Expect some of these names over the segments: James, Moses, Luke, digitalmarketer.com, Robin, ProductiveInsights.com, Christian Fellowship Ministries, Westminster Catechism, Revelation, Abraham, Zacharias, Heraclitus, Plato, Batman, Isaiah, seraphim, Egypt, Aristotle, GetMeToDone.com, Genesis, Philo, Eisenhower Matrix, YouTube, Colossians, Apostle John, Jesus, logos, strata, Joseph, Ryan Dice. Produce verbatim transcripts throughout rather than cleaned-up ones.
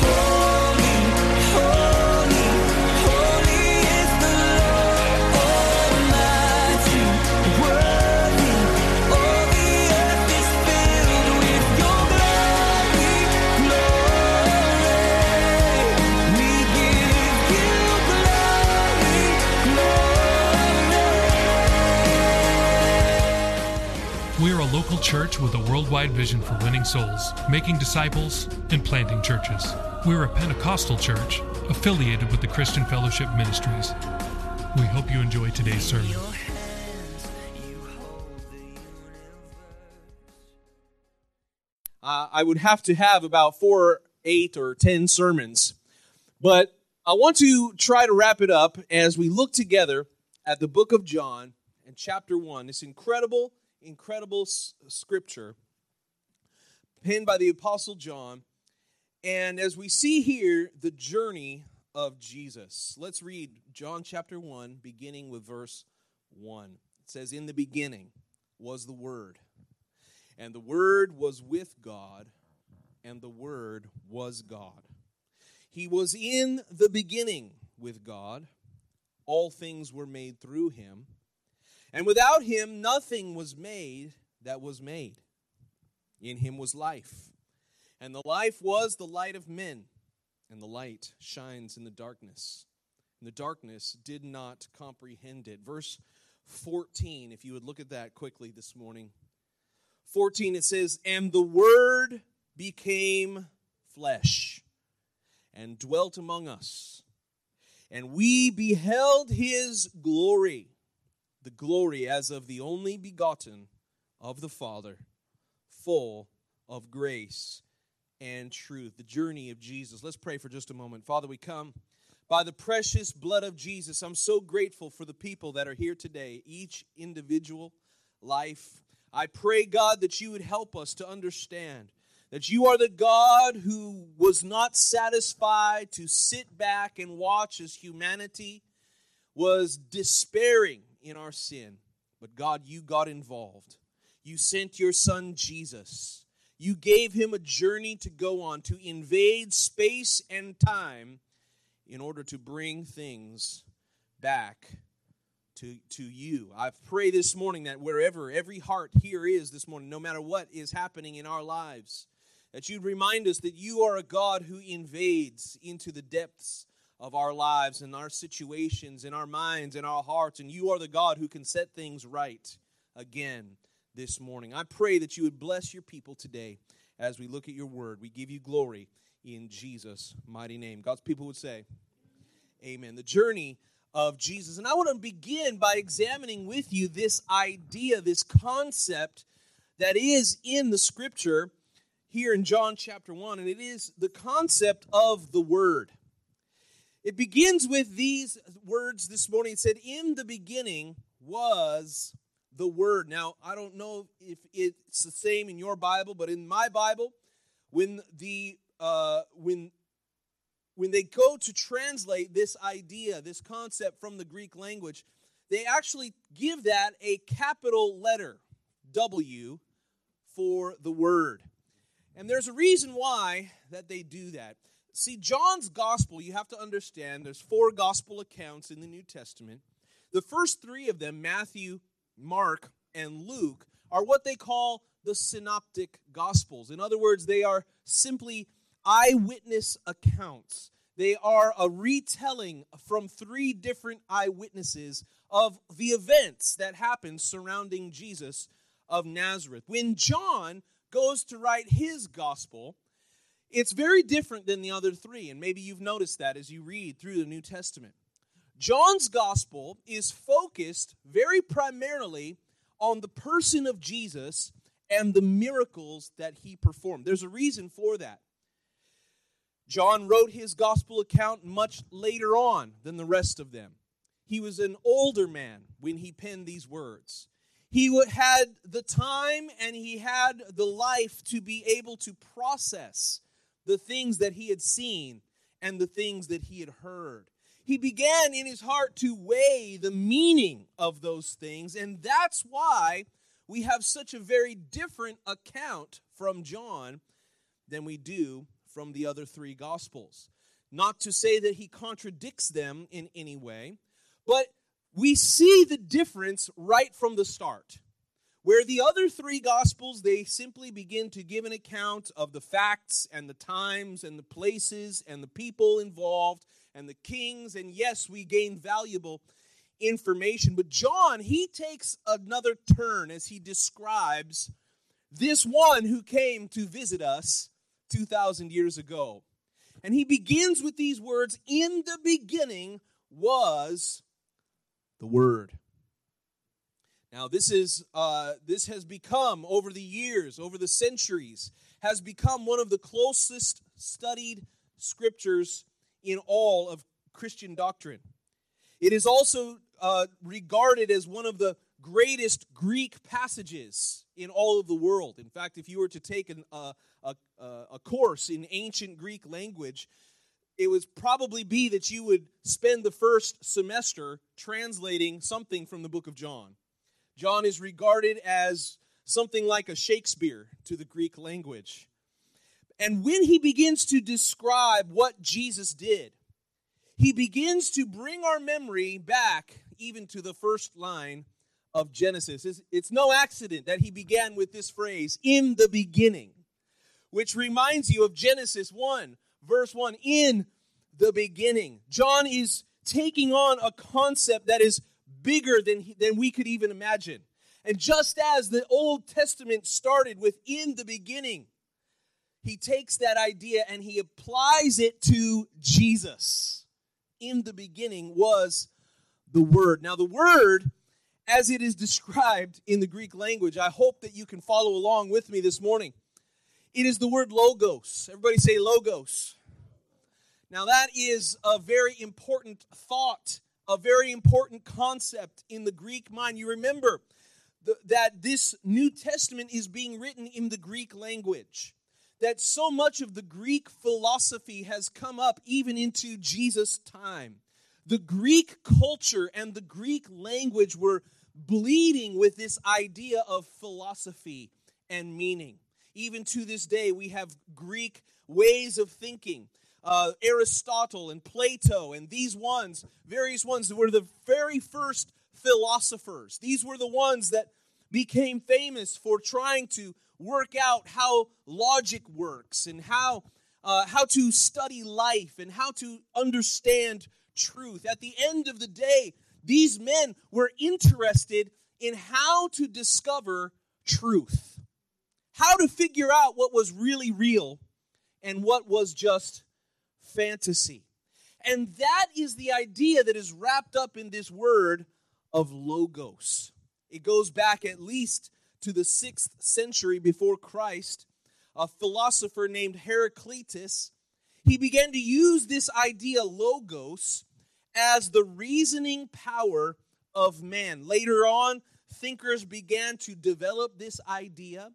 holy, holy. We are a local church with a worldwide vision for winning souls, making disciples, and planting churches. We're a Pentecostal church affiliated with the Christian Fellowship Ministries. We hope you enjoy today's sermon. Uh, I would have to have about four, eight, or ten sermons, but I want to try to wrap it up as we look together at the book of John and chapter one. It's incredible. Incredible scripture penned by the Apostle John. And as we see here, the journey of Jesus. Let's read John chapter one, beginning with verse one. It says, "In the beginning was the Word, and the Word was with God, and the Word was God. He was in the beginning with God. All things were made through Him. And without Him, nothing was made that was made. In Him was life, and the life was the light of men, and the light shines in the darkness. And the darkness did not comprehend it." Verse fourteen, if you would look at that quickly this morning. fourteen, it says, "And the Word became flesh and dwelt among us, and we beheld His glory, the glory as of the only begotten of the Father, full of grace and truth." The journey of Jesus. Let's pray for just a moment. Father, we come by the precious blood of Jesus. I'm so grateful for the people that are here today, each individual life. I pray, God, that you would help us to understand that you are the God who was not satisfied to sit back and watch as humanity was despairing in our sin. But God, you got involved. You sent your Son Jesus. You gave Him a journey to go on, to invade space and time in order to bring things back to, to you. I pray this morning that wherever every heart here is this morning, no matter what is happening in our lives, that you'd remind us that you are a God who invades into the depths of our lives and our situations and our minds and our hearts, and you are the God who can set things right again this morning. I pray that you would bless your people today as we look at your word. We give you glory in Jesus' mighty name. God's people would say, amen. The journey of Jesus. And I want to begin by examining with you this idea, this concept that is in the scripture here in John chapter one, and it is the concept of the Word. It begins with these words this morning. It said, "In the beginning was the Word." Now, I don't know if it's the same in your Bible, but in my Bible, when the uh, when when they go to translate this idea, this concept from the Greek language, they actually give that a capital letter, W, for the Word. And there's a reason why that they do that. See, John's gospel, you have to understand, there's four gospel accounts in the New Testament. The first three of them, Matthew, Mark, and Luke, are what they call the synoptic gospels. In other words, they are simply eyewitness accounts. They are a retelling from three different eyewitnesses of the events that happened surrounding Jesus of Nazareth. When John goes to write his gospel, it's very different than the other three, and maybe you've noticed that as you read through the New Testament. John's gospel is focused very primarily on the person of Jesus and the miracles that he performed. There's a reason for that. John wrote his gospel account much later on than the rest of them. He was an older man when he penned these words. He had the time and he had the life to be able to process the things that he had seen and the things that he had heard. He began in his heart to weigh the meaning of those things, and that's why we have such a very different account from John than we do from the other three Gospels. Not to say that he contradicts them in any way, but we see the difference right from the start. Where the other three Gospels, they simply begin to give an account of the facts and the times and the places and the people involved and the kings. And yes, we gain valuable information. But John, he takes another turn as he describes this one who came to visit us two thousand years ago. And he begins with these words, "In the beginning was the Word." Now, this is uh, this has become, over the years, over the centuries, has become one of the closest studied scriptures in all of Christian doctrine. It is also uh, regarded as one of the greatest Greek passages in all of the world. In fact, if you were to take an, uh, a, a course in ancient Greek language, it would probably be that you would spend the first semester translating something from the book of John. John is regarded as something like a Shakespeare to the Greek language. And when he begins to describe what Jesus did, he begins to bring our memory back even to the first line of Genesis. It's, it's no accident that he began with this phrase, "in the beginning," which reminds you of Genesis one, verse one, in the beginning. John is taking on a concept that is bigger than, he, than we could even imagine. And just as the Old Testament started with "in the beginning," he takes that idea and he applies it to Jesus. In the beginning was the Word. Now, the Word, as it is described in the Greek language, I hope that you can follow along with me this morning. It is the word logos. Everybody say logos. Now, that is a very important thought, a very important concept in the Greek mind. You remember the, that this New Testament is being written in the Greek language, that so much of the Greek philosophy has come up even into Jesus' time. The Greek culture and the Greek language were bleeding with this idea of philosophy and meaning. Even to this day, we have Greek ways of thinking. Uh, Aristotle and Plato and these ones, various ones that were the very first philosophers. These were the ones that became famous for trying to work out how logic works and how uh, how to study life and how to understand truth. At the end of the day, these men were interested in how to discover truth, how to figure out what was really real and what was just fantasy. And that is the idea that is wrapped up in this word of logos. It goes back at least to the sixth century before Christ. A philosopher named Heraclitus, he began to use this idea logos as the reasoning power of man. Later on, thinkers began to develop this idea.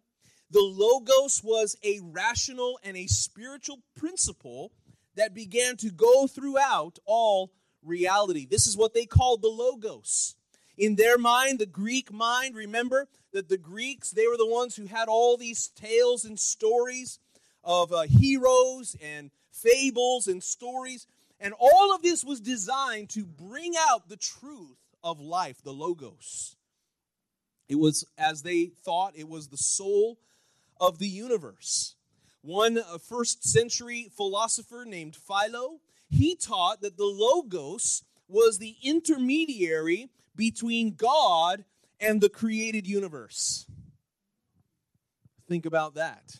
The logos was a rational and a spiritual principle that began to go throughout all reality. This is what they called the logos. In their mind, the Greek mind, remember that the Greeks, they were the ones who had all these tales and stories of uh, heroes and fables and stories. And all of this was designed to bring out the truth of life, the logos. It was, as they thought, it was the soul of the universe. One first century philosopher named Philo, he taught that the logos was the intermediary between God and the created universe. Think about that.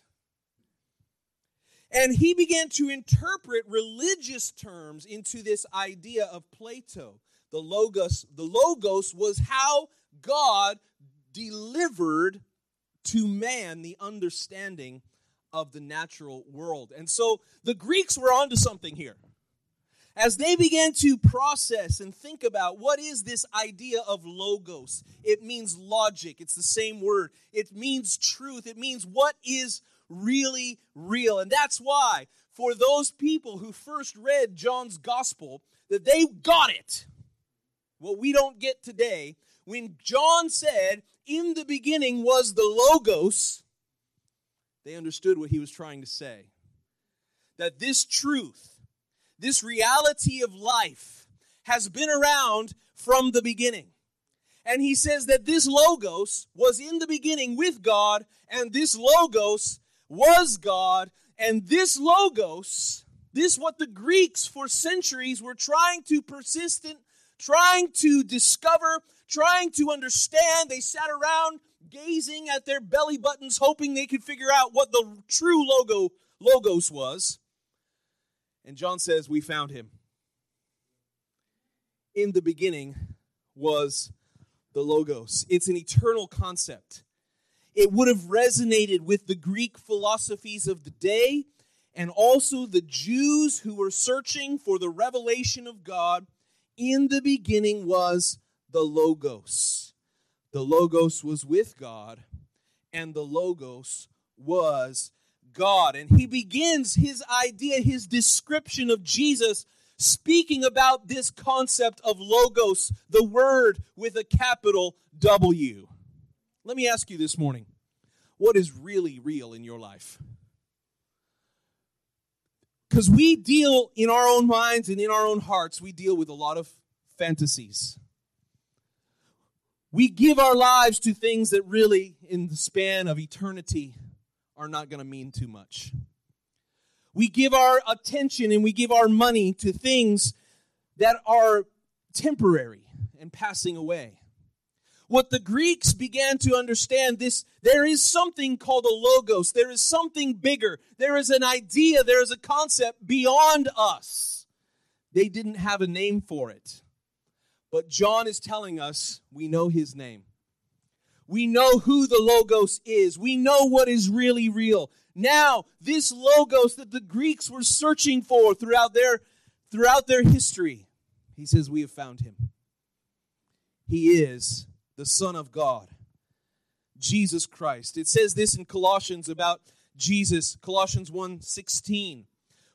And he began to interpret religious terms into this idea of Plato. The logos, the logos was how God delivered to man the understanding of of the natural world. And so the Greeks were onto something here. As they began to process and think about what is this idea of logos, it means logic. It's the same word. It means truth. It means what is really real. And that's why for those people who first read John's gospel, that they got it. What we don't get today, When John said, in the beginning was the Logos, they understood what he was trying to say. That this truth, this reality of life, has been around from the beginning. And he says that this Logos was in the beginning with God, and this Logos was God, and this Logos, this what the Greeks for centuries were trying to persistent, trying to discover, trying to understand. They sat around gazing at their belly buttons, hoping they could figure out what the true logo Logos was. And John says, we found him. In the beginning was the Logos. It's an eternal concept. It would have resonated with the Greek philosophies of the day and also the Jews who were searching for the revelation of God. In the beginning was the Logos. The Logos was with God, and the Logos was God. And he begins his idea, his description of Jesus, speaking about this concept of Logos, the word with a capital W. Let me ask you this morning, what is really real in your life? Because we deal in our own minds and in our own hearts, we deal with a lot of fantasies. We give our lives to things that really, in the span of eternity, are not going to mean too much. We give our attention and we give our money to things that are temporary and passing away. What the Greeks began to understand, this, there is something called a logos. There is something bigger. There is an idea. There is a concept beyond us. They didn't have a name for it. But John is telling us we know his name. We know who the Logos is. We know what is really real. Now, this Logos that the Greeks were searching for throughout their, throughout their history, he says, we have found him. He is the Son of God, Jesus Christ. It says this in Colossians about Jesus, Colossians one sixteen.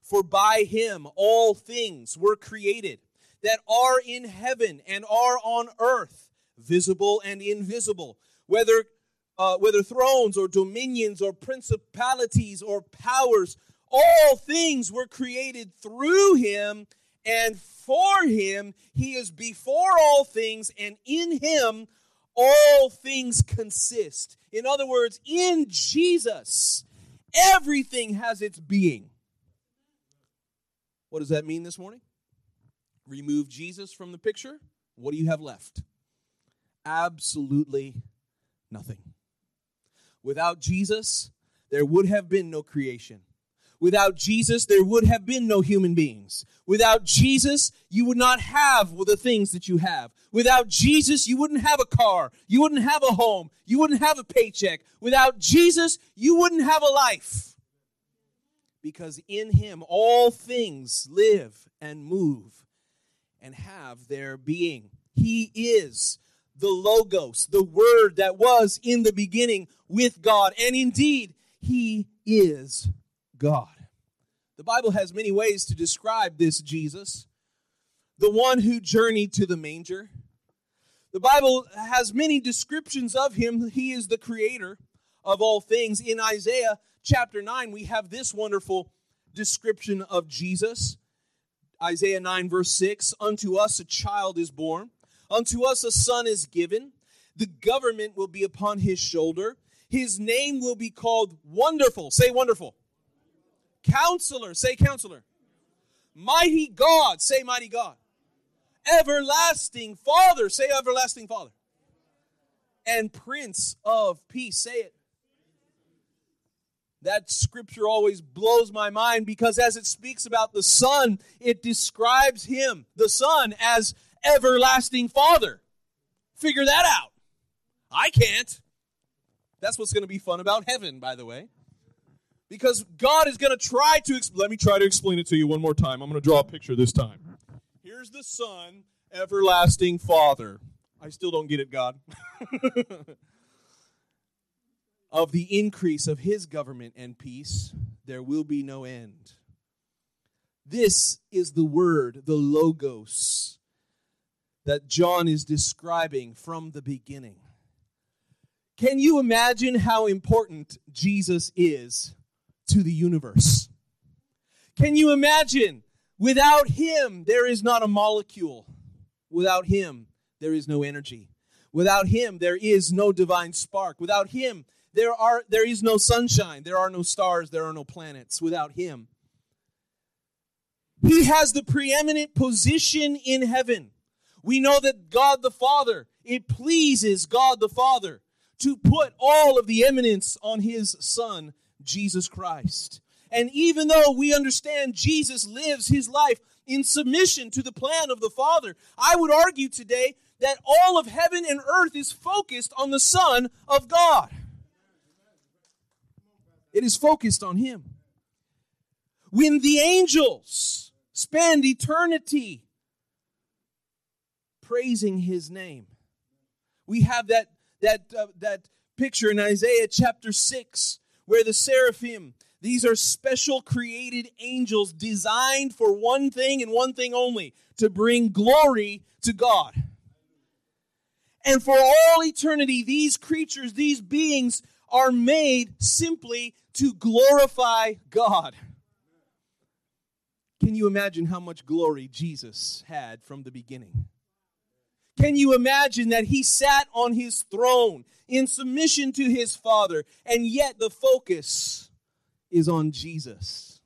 For by him all things were created that are in heaven and are on earth, visible and invisible. Whether uh, whether thrones or dominions or principalities or powers, all things were created through him and for him. He is before all things, and in him all things consist. In other words, in Jesus, everything has its being. What does that mean this morning? Remove Jesus from the picture. What do you have left? Absolutely nothing. Without Jesus, there would have been no creation. Without Jesus, there would have been no human beings. Without Jesus, you would not have the things that you have. Without Jesus, you wouldn't have a car. You wouldn't have a home. You wouldn't have a paycheck. Without Jesus, you wouldn't have a life. Because in him, all things live and move and have their being. He is the Logos, the Word that was in the beginning with God. And indeed, he is God. The Bible has many ways to describe this Jesus, the one who journeyed to the manger. The Bible has many descriptions of him. He is the creator of all things. In Isaiah chapter nine, we have this wonderful description of Jesus. Isaiah nine, verse six, unto us a child is born. Unto us a son is given. The government will be upon his shoulder. His name will be called Wonderful. Say Wonderful. Counselor. Say Counselor. Mighty God. Say Mighty God. Everlasting Father. Say Everlasting Father. And Prince of Peace. Say it. That scripture always blows my mind because as it speaks about the Son, it describes him, the Son, as Everlasting Father. Figure that out. I can't. That's what's going to be fun about heaven, by the way. Because God is going to try to, exp- let me try to explain it to you one more time. I'm going to draw a picture this time. Here's the Son, Everlasting Father. I still don't get it, God. Of the increase of his government and peace, there will be no end. This is the word, the Logos. that John is describing from the beginning. Can you imagine how important Jesus is to the universe? Can you imagine? Without him, there is not a molecule. Without him, there is no energy. Without him, there is no divine spark. Without him, there are there is no sunshine. There are no stars. There are no planets. Without him. He has the preeminent position in heaven. We know that God the Father, it pleases God the Father to put all of the eminence on his Son, Jesus Christ. And even though we understand Jesus lives his life in submission to the plan of the Father, I would argue today that all of heaven and earth is focused on the Son of God. It is focused on him. When the angels spend eternity praising his name, we have that, that, uh, that picture in Isaiah chapter six where the seraphim, these are special created angels designed for one thing and one thing only, to bring glory to God. And for all eternity, these creatures, these beings are made simply to glorify God. Can you imagine how much glory Jesus had from the beginning? Can you imagine that he sat on his throne in submission to his Father, and yet the focus is on Jesus?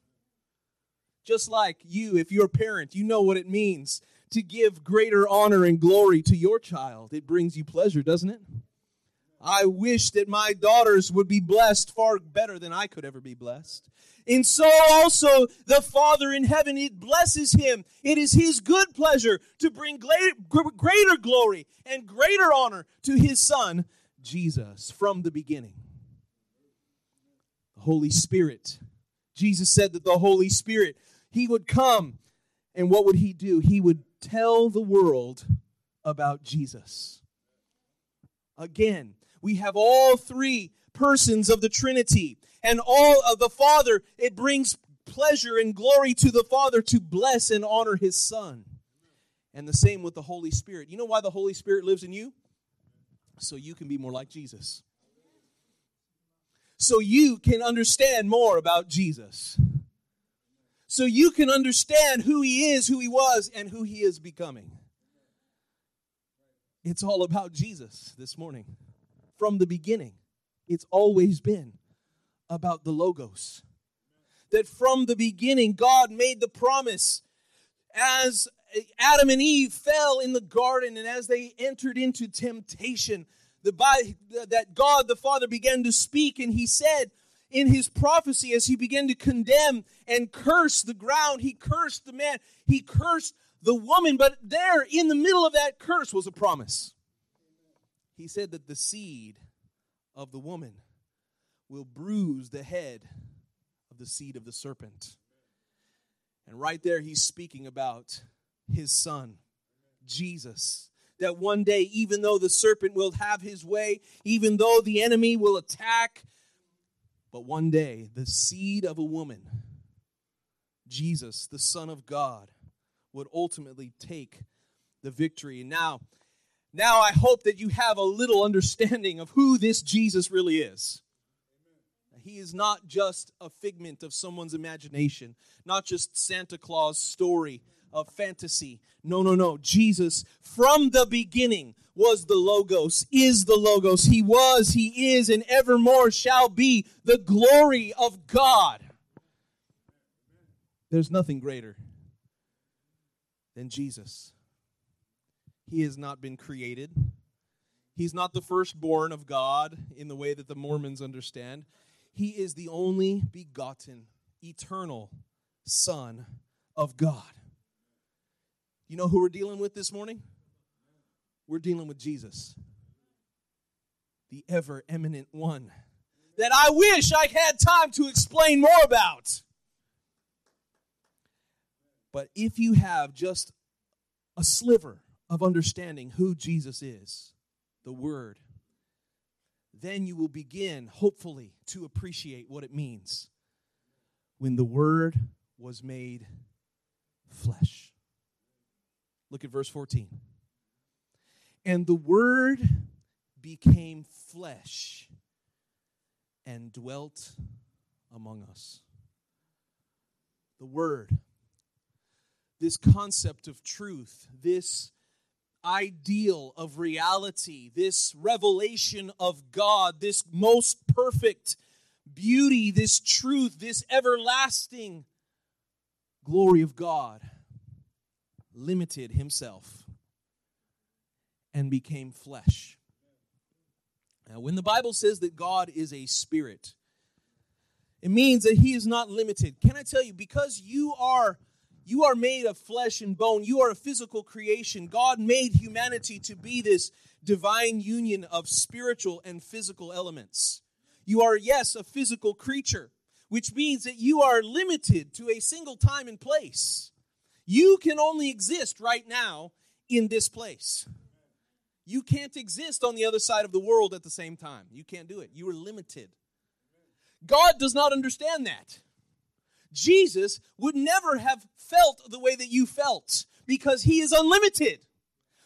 Just like you, if you're a parent, you know what it means to give greater honor and glory to your child. It brings you pleasure, doesn't it? I wish that my daughters would be blessed far better than I could ever be blessed. And so also the Father in heaven, it blesses him. It is his good pleasure to bring greater glory and greater honor to his Son, Jesus, from the beginning. Holy Spirit. Jesus said that the Holy Spirit, he would come, and what would he do? He would tell the world about Jesus. Again, we have all three persons of the Trinity, and all of the Father, it brings pleasure and glory to the Father to bless and honor his Son. And the same with the Holy Spirit. You know why the Holy Spirit lives in you? So you can be more like Jesus. So you can understand more about Jesus. So you can understand who he is, who he was, and who he is becoming. It's all about Jesus this morning. From the beginning, it's always been about the Logos. That from the beginning, God made the promise. As Adam and Eve fell in the garden and as they entered into temptation, The, by, that God the Father began to speak, and he said in his prophecy as he began to condemn and curse the ground, he cursed the man, he cursed the woman, but there in the middle of that curse was a promise. He said that the seed of the woman will bruise the head of the seed of the serpent. And right there he's speaking about his Son, Jesus. That one day, even though the serpent will have his way, even though the enemy will attack, but one day, the seed of a woman, Jesus, the Son of God, would ultimately take the victory. And now, now I hope that you have a little understanding of who this Jesus really is. He is not just a figment of someone's imagination, not just Santa Claus' story of fantasy. No, no, no. Jesus, from the beginning, was the Logos, is the Logos. He was, he is, and evermore shall be the glory of God. There's nothing greater than Jesus. He has not been created. He's not the firstborn of God in the way that the Mormons understand. He is the only begotten, eternal Son of God. You know who we're dealing with this morning? We're dealing with Jesus, the ever-eminent one that I wish I had time to explain more about. But if you have just a sliver of understanding who Jesus is, the Word, then you will begin, hopefully, to appreciate what it means when the Word was made flesh. Look at verse fourteen. And the Word became flesh and dwelt among us. The Word, this concept of truth, this ideal of reality, this revelation of God, this most perfect beauty, this truth, this everlasting glory of God, limited himself and became flesh. Now, when the Bible says that God is a spirit, it means that he is not limited. Can I tell you, because you are you are made of flesh and bone, you are a physical creation. God made humanity to be this divine union of spiritual and physical elements. You are, yes, a physical creature, which means that you are limited to a single time and place. You can only exist right now in this place. You can't exist on the other side of the world at the same time. You can't do it. You are limited. God does not understand that. Jesus would never have felt the way that you felt because he is unlimited.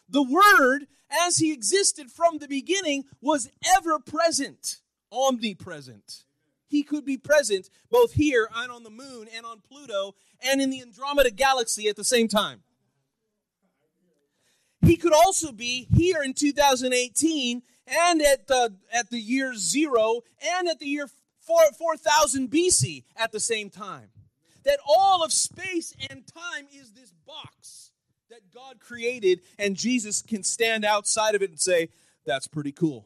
The Word, as he existed from the beginning, was ever present, omnipresent. He could be present both here and on the moon and on Pluto and in the Andromeda galaxy at the same time. He could also be here in two thousand eighteen and at the, at the year zero and at the year four thousand B C at the same time. That all of space and time is this box that God created, and Jesus can stand outside of it and say, that's pretty cool.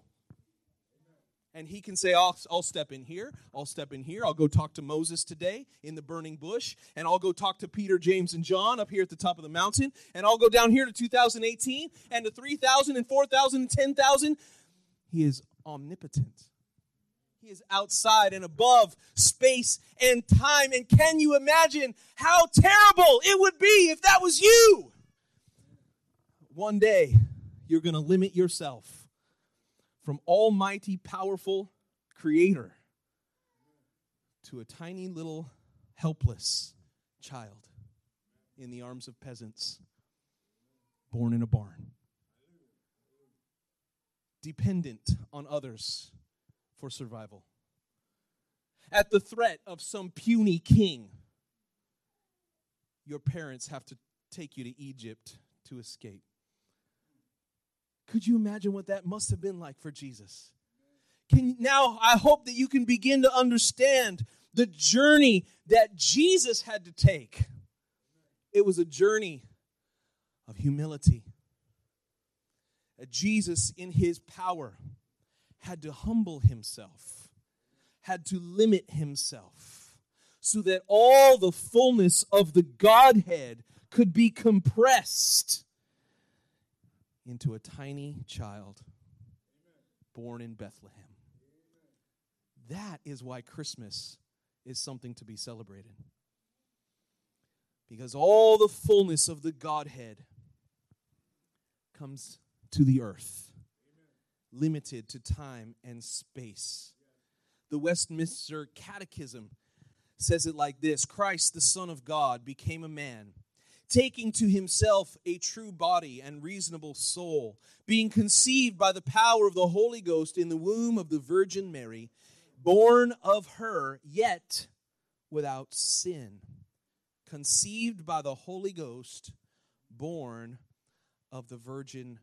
And he can say, I'll, I'll step in here, I'll step in here, I'll go talk to Moses today in the burning bush, and I'll go talk to Peter, James, and John up here at the top of the mountain, and I'll go down here to two thousand eighteen, and to three thousand, and four thousand, and ten thousand. He is omnipotent. He is outside and above space and time, and can you imagine how terrible it would be if that was you? One day, you're going to limit yourself from almighty, powerful creator to a tiny little helpless child in the arms of peasants, born in a barn, dependent on others for survival. At the threat of some puny king, your parents have to take you to Egypt to escape. Could you imagine what that must have been like for Jesus? Can, now, I hope that you can begin to understand the journey that Jesus had to take. It was a journey of humility. Jesus, in his power, had to humble himself, had to limit himself, so that all the fullness of the Godhead could be compressed into a tiny child born in Bethlehem. That is why Christmas is something to be celebrated. Because all the fullness of the Godhead comes to the earth, limited to time and space. The Westminster Catechism says it like this: Christ, the Son of God, became a man, taking to himself a true body and reasonable soul, being conceived by the power of the Holy Ghost in the womb of the Virgin Mary, born of her, yet without sin, conceived by the Holy Ghost, born of the Virgin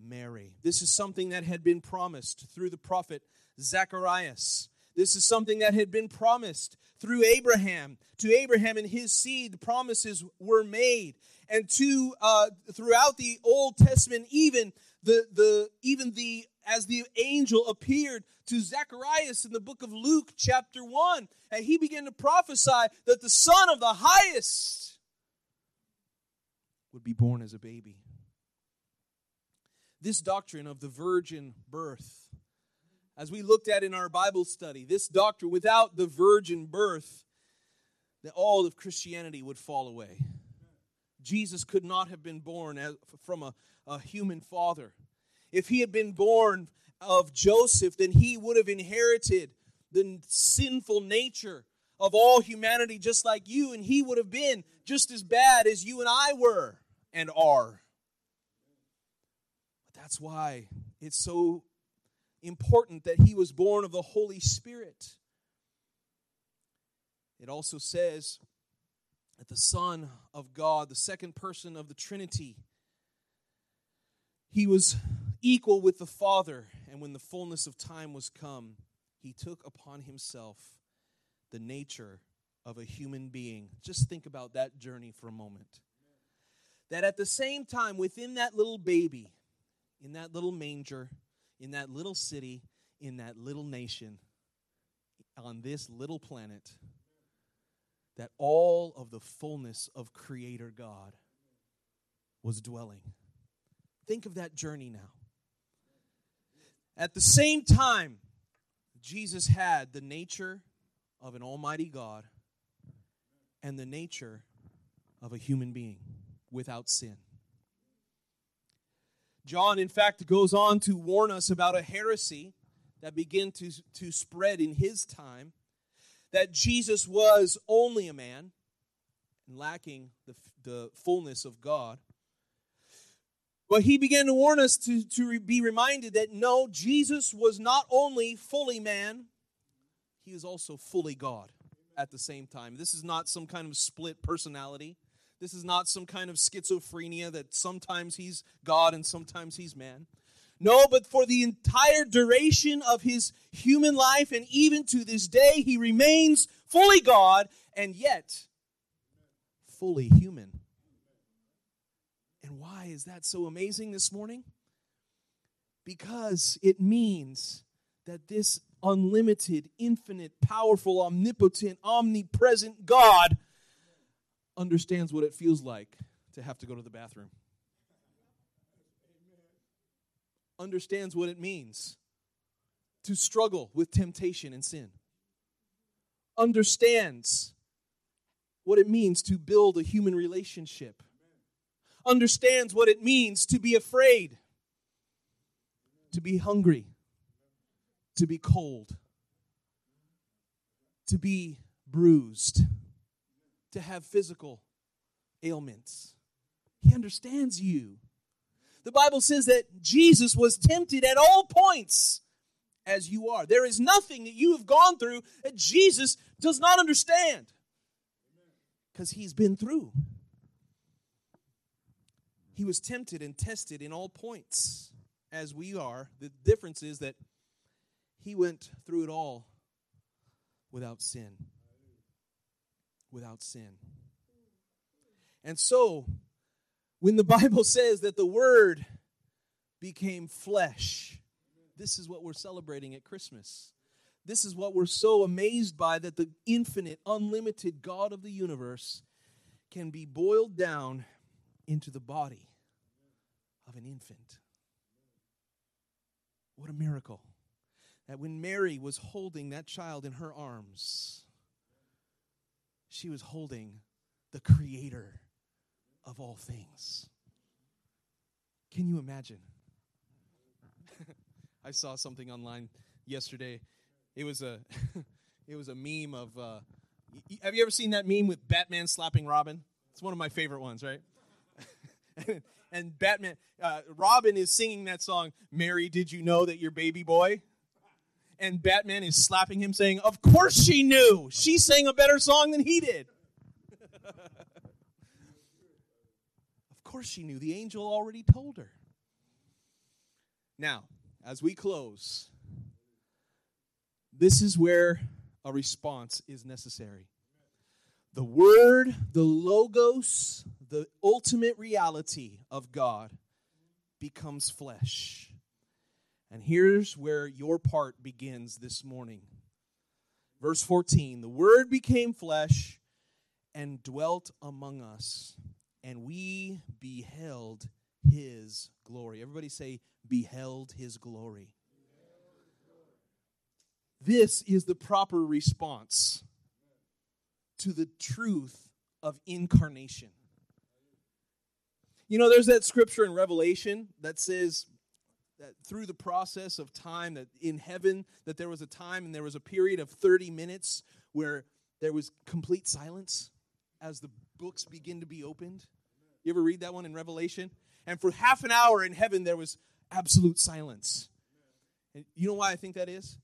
Mary. This is something that had been promised through the prophet Zacharias. This is something that had been promised through Abraham. To Abraham and his seed, promises were made. And to uh, throughout the Old Testament, even the the even the as the angel appeared to Zacharias in the book of Luke, chapter one, and he began to prophesy that the Son of the Highest would be born as a baby. This doctrine of the virgin birth, as we looked at in our Bible study, this doctrine, without the virgin birth, that all of Christianity would fall away. Jesus could not have been born as, from a, a human father. If he had been born of Joseph, then he would have inherited the sinful nature of all humanity just like you, and he would have been just as bad as you and I were and are. That's why it's so important that he was born of the Holy Spirit. It also says that the Son of God, the second person of the Trinity, he was equal with the Father, and when the fullness of time was come, he took upon himself the nature of a human being. Just think about that journey for a moment. That at the same time, within that little baby, in that little manger, in that little city, in that little nation, on this little planet, that all of the fullness of Creator God was dwelling. Think of that journey now. At the same time, Jesus had the nature of an almighty God and the nature of a human being without sin. John, in fact, goes on to warn us about a heresy that began to, to spread in his time, that Jesus was only a man, lacking the, the fullness of God. But he began to warn us to, to be reminded that no, Jesus was not only fully man, he was also fully God at the same time. This is not some kind of split personality. This is not some kind of schizophrenia that sometimes he's God and sometimes he's man. No, but for the entire duration of his human life and even to this day, he remains fully God and yet fully human. And why is that so amazing this morning? Because it means that this unlimited, infinite, powerful, omnipotent, omnipresent God understands what it feels like to have to go to the bathroom. Understands what it means to struggle with temptation and sin. Understands what it means to build a human relationship. Understands what it means to be afraid, to be hungry, to be cold, to be bruised, to have physical ailments. He understands you. The Bible says that Jesus was tempted at all points as you are. There is nothing that you have gone through that Jesus does not understand, because he's been through. He was tempted and tested in all points as we are. The difference is that he went through it all without sin. Without sin. And so, when the Bible says that the Word became flesh, this is what we're celebrating at Christmas. This is what we're so amazed by, that the infinite, unlimited God of the universe can be boiled down into the body of an infant. What a miracle. That when Mary was holding that child in her arms, she was holding the Creator of all things. Can you imagine? I saw something online yesterday. It was a it was a meme of, uh, y- have you ever seen that meme with Batman slapping Robin? It's one of my favorite ones, right? and, and Batman, uh, Robin is singing that song, Mary, did you know that your baby boy? And Batman is slapping him saying, of course she knew. She sang a better song than he did. Of course she knew. The angel already told her. Now, as we close, this is where a response is necessary. The Word, the Logos, the ultimate reality of God becomes flesh. And here's where your part begins this morning. Verse fourteen, the Word became flesh and dwelt among us, and we beheld his glory. Everybody say, beheld his glory. This is the proper response to the truth of incarnation. You know, there's that scripture in Revelation that says, that through the process of time, that in heaven, that there was a time and there was a period of thirty minutes where there was complete silence as the books begin to be opened. You ever read that one in Revelation? And for half an hour in heaven, there was absolute silence. And you know why I think that is?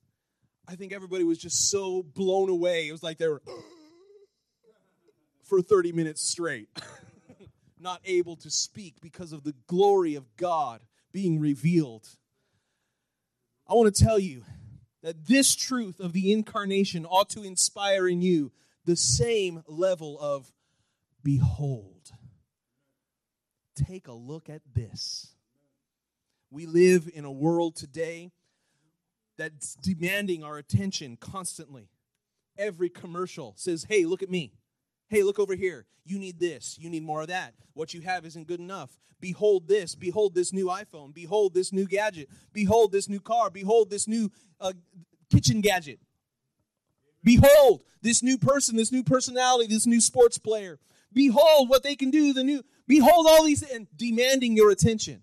I think everybody was just so blown away. It was like they were for thirty minutes straight, not able to speak because of the glory of God being revealed. I want to tell you that this truth of the incarnation ought to inspire in you the same level of behold. Take a look at this. We live in a world today that's demanding our attention constantly. Every commercial says, hey, look at me. Hey, look over here. You need this. You need more of that. What you have isn't good enough. Behold this. Behold this new iPhone. Behold this new gadget. Behold this new car. Behold this new uh, kitchen gadget. Behold this new person, this new personality, this new sports player. Behold what they can do. The new. Behold all these and demanding your attention.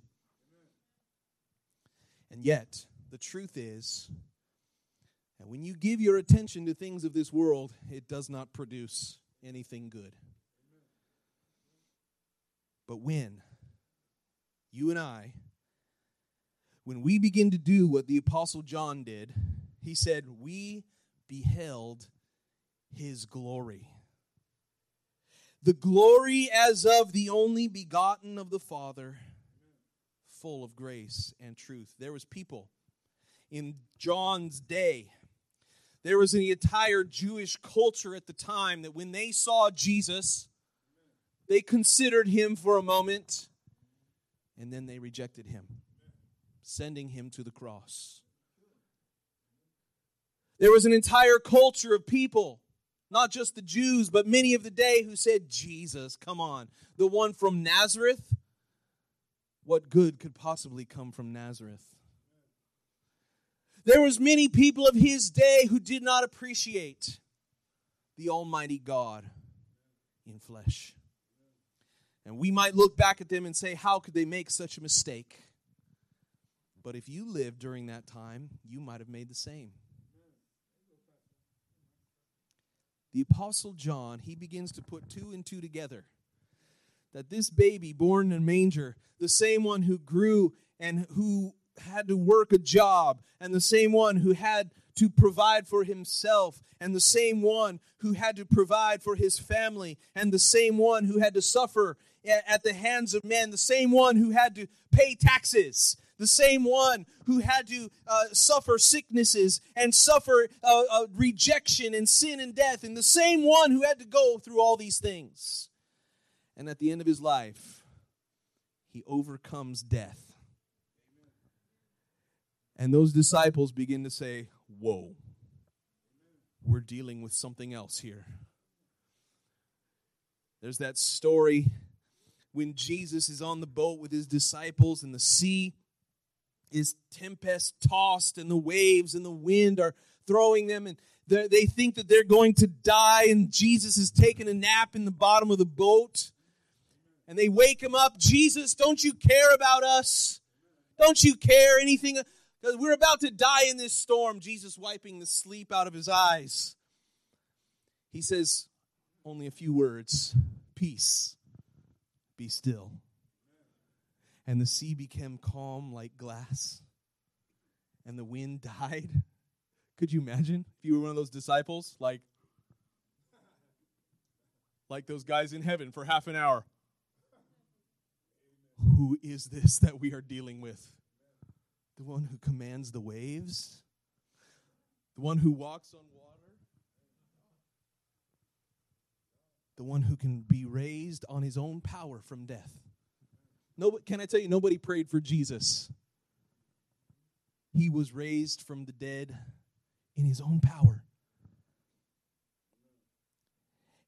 And yet, the truth is that when you give your attention to things of this world, it does not produce anything good. But when you and I, when we begin to do what the Apostle John did, he said, we beheld his glory. The glory as of the only begotten of the Father, full of grace and truth. There was people in John's day. There was an entire Jewish culture at the time that when they saw Jesus, they considered him for a moment, and then they rejected him, sending him to the cross. There was an entire culture of people, not just the Jews, but many of the day who said, Jesus, come on, the one from Nazareth. What good could possibly come from Nazareth? There was many people of his day who did not appreciate the Almighty God in flesh. And we might look back at them and say, how could they make such a mistake? But if you lived during that time, you might have made the same. The Apostle John, he begins to put two and two together. That this baby born in a manger, the same one who grew and who had to work a job, and the same one who had to provide for himself, and the same one who had to provide for his family, and the same one who had to suffer at the hands of men, the same one who had to pay taxes, the same one who had to uh, suffer sicknesses and suffer uh, uh, rejection and sin and death, and the same one who had to go through all these things. And at the end of his life, he overcomes death. And those disciples begin to say, whoa, we're dealing with something else here. There's that story when Jesus is on the boat with his disciples and the sea is tempest tossed and the waves and the wind are throwing them and they think that they're going to die and Jesus is taking a nap in the bottom of the boat and they wake him up. Jesus, don't you care about us? Don't you care anything? Because we're about to die in this storm. Jesus wiping the sleep out of his eyes. He says only a few words. Peace, be still. And the sea became calm like glass. And the wind died. Could you imagine if you were one of those disciples? Like, like those guys in heaven for half an hour. Who is this that we are dealing with? The one who commands the waves, the one who walks on water, the one who can be raised on his own power from death. Nobody, can I tell you, nobody prayed for Jesus. He was raised from the dead in his own power.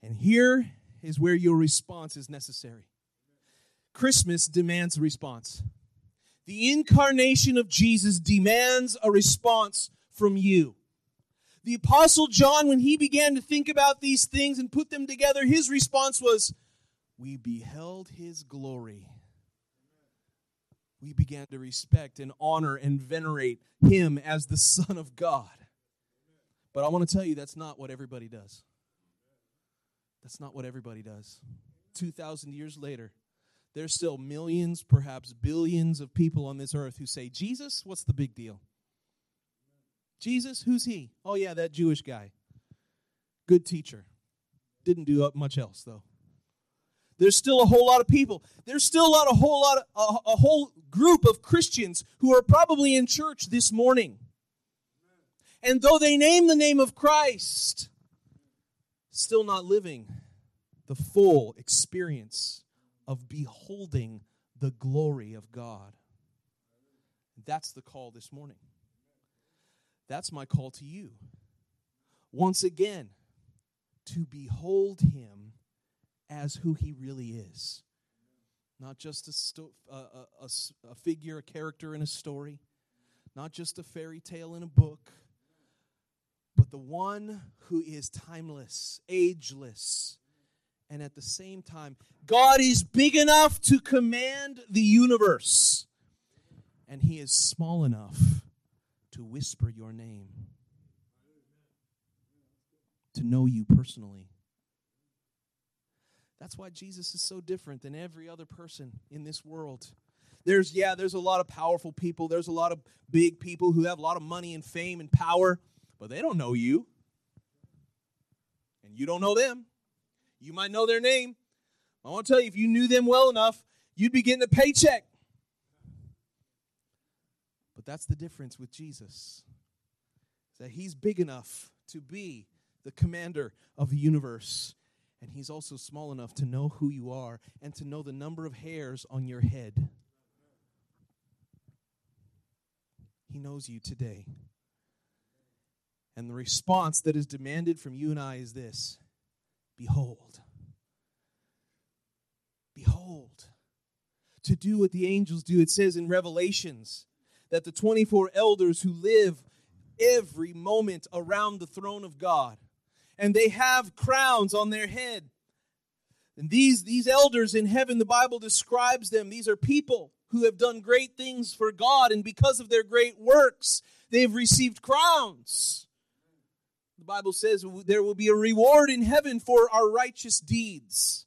And here is where your response is necessary. Christmas demands a response. The incarnation of Jesus demands a response from you. The Apostle John, when he began to think about these things and put them together, his response was, we beheld his glory. We began to respect and honor and venerate him as the Son of God. But I want to tell you, that's not what everybody does. That's not what everybody does. two thousand years later, There's still millions, perhaps billions of people on this earth who say, Jesus, what's the big deal? Jesus, who's he? Oh, yeah, that Jewish guy. Good teacher. Didn't do much else, though. There's still a whole lot of people. There's still a, lot, a whole lot, of, a, a whole group of Christians who are probably in church this morning. And though they name the name of Christ, still not living the full experience of beholding the glory of God. That's the call this morning. That's my call to you. Once again, to behold him as who he really is. Not just a, sto- a, a, a figure, a character in a story. Not just a fairy tale in a book. But the one who is timeless, ageless. And at the same time, God is big enough to command the universe. And he is small enough to whisper your name, to know you personally. That's why Jesus is so different than every other person in this world. There's, yeah, there's a lot of powerful people. There's a lot of big people who have a lot of money and fame and power, but they don't know you. And you don't know them. You might know their name. I want to tell you, if you knew them well enough, you'd be getting a paycheck. But that's the difference with Jesus, that he's big enough to be the commander of the universe, and he's also small enough to know who you are and to know the number of hairs on your head. He knows you today. And the response that is demanded from you and I is this: behold. Behold. To do what the angels do, it says in Revelations, that the twenty-four elders who live every moment around the throne of God, and they have crowns on their head. And these, these elders in heaven, the Bible describes them. These are people who have done great things for God, and because of their great works, they've received crowns. The Bible says there will be a reward in heaven for our righteous deeds.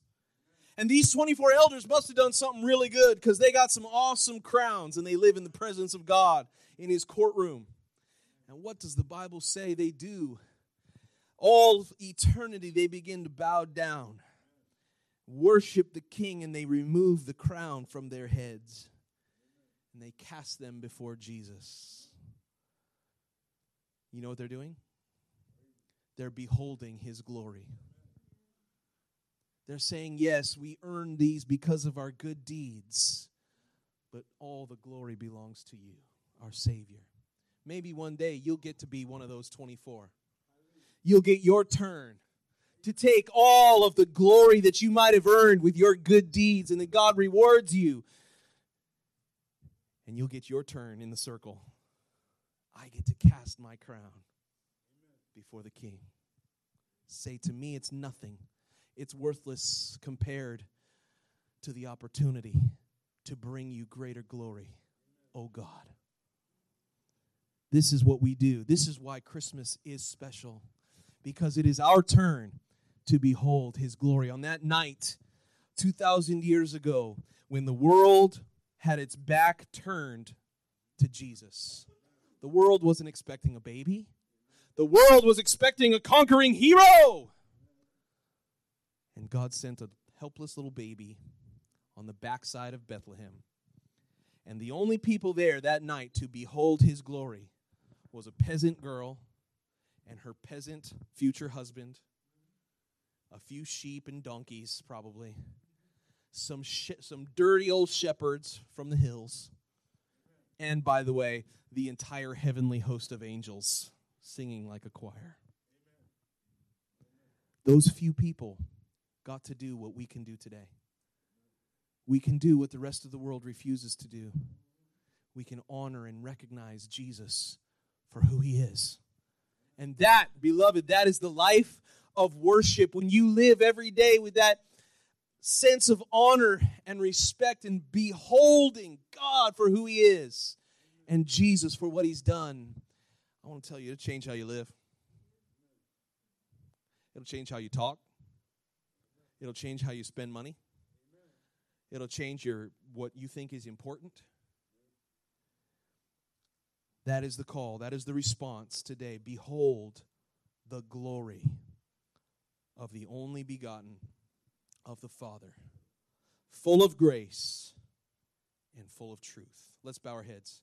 And these twenty-four elders must have done something really good, because they got some awesome crowns and they live in the presence of God in his courtroom. And what does the Bible say they do? All eternity they begin to bow down, worship the King, and they remove the crown from their heads. And they cast them before Jesus. You know what they're doing? They're beholding his glory. They're saying, yes, we earned these because of our good deeds, but all the glory belongs to you, our Savior. Maybe one day you'll get to be one of those twenty-four. You'll get your turn to take all of the glory that you might have earned with your good deeds, and that God rewards you. And you'll get your turn in the circle. I get to cast my crown before the King. Say to me, it's nothing. It's worthless compared to the opportunity to bring you greater glory, O God. This is what we do. This is why Christmas is special, because it is our turn to behold his glory. On that night, two thousand years ago, when the world had its back turned to Jesus, the world wasn't expecting a baby. The world was expecting a conquering hero. And God sent a helpless little baby on the backside of Bethlehem. And the only people there that night to behold his glory was a peasant girl and her peasant future husband, a few sheep and donkeys probably, some she- some dirty old shepherds from the hills, and, by the way, the entire heavenly host of angels singing like a choir. Those few people got to do what we can do today. We can do what the rest of the world refuses to do. We can honor and recognize Jesus for who he is. And that, beloved, that is the life of worship. When you live every day with that sense of honor and respect and beholding God for who he is and Jesus for what he's done, I want to tell you, it'll change how you live. It'll change how you talk. It'll change how you spend money. It'll change your what you think is important. That is the call. That is the response today. Behold the glory of the only begotten of the Father, full of grace and full of truth. Let's bow our heads.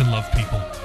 and love people.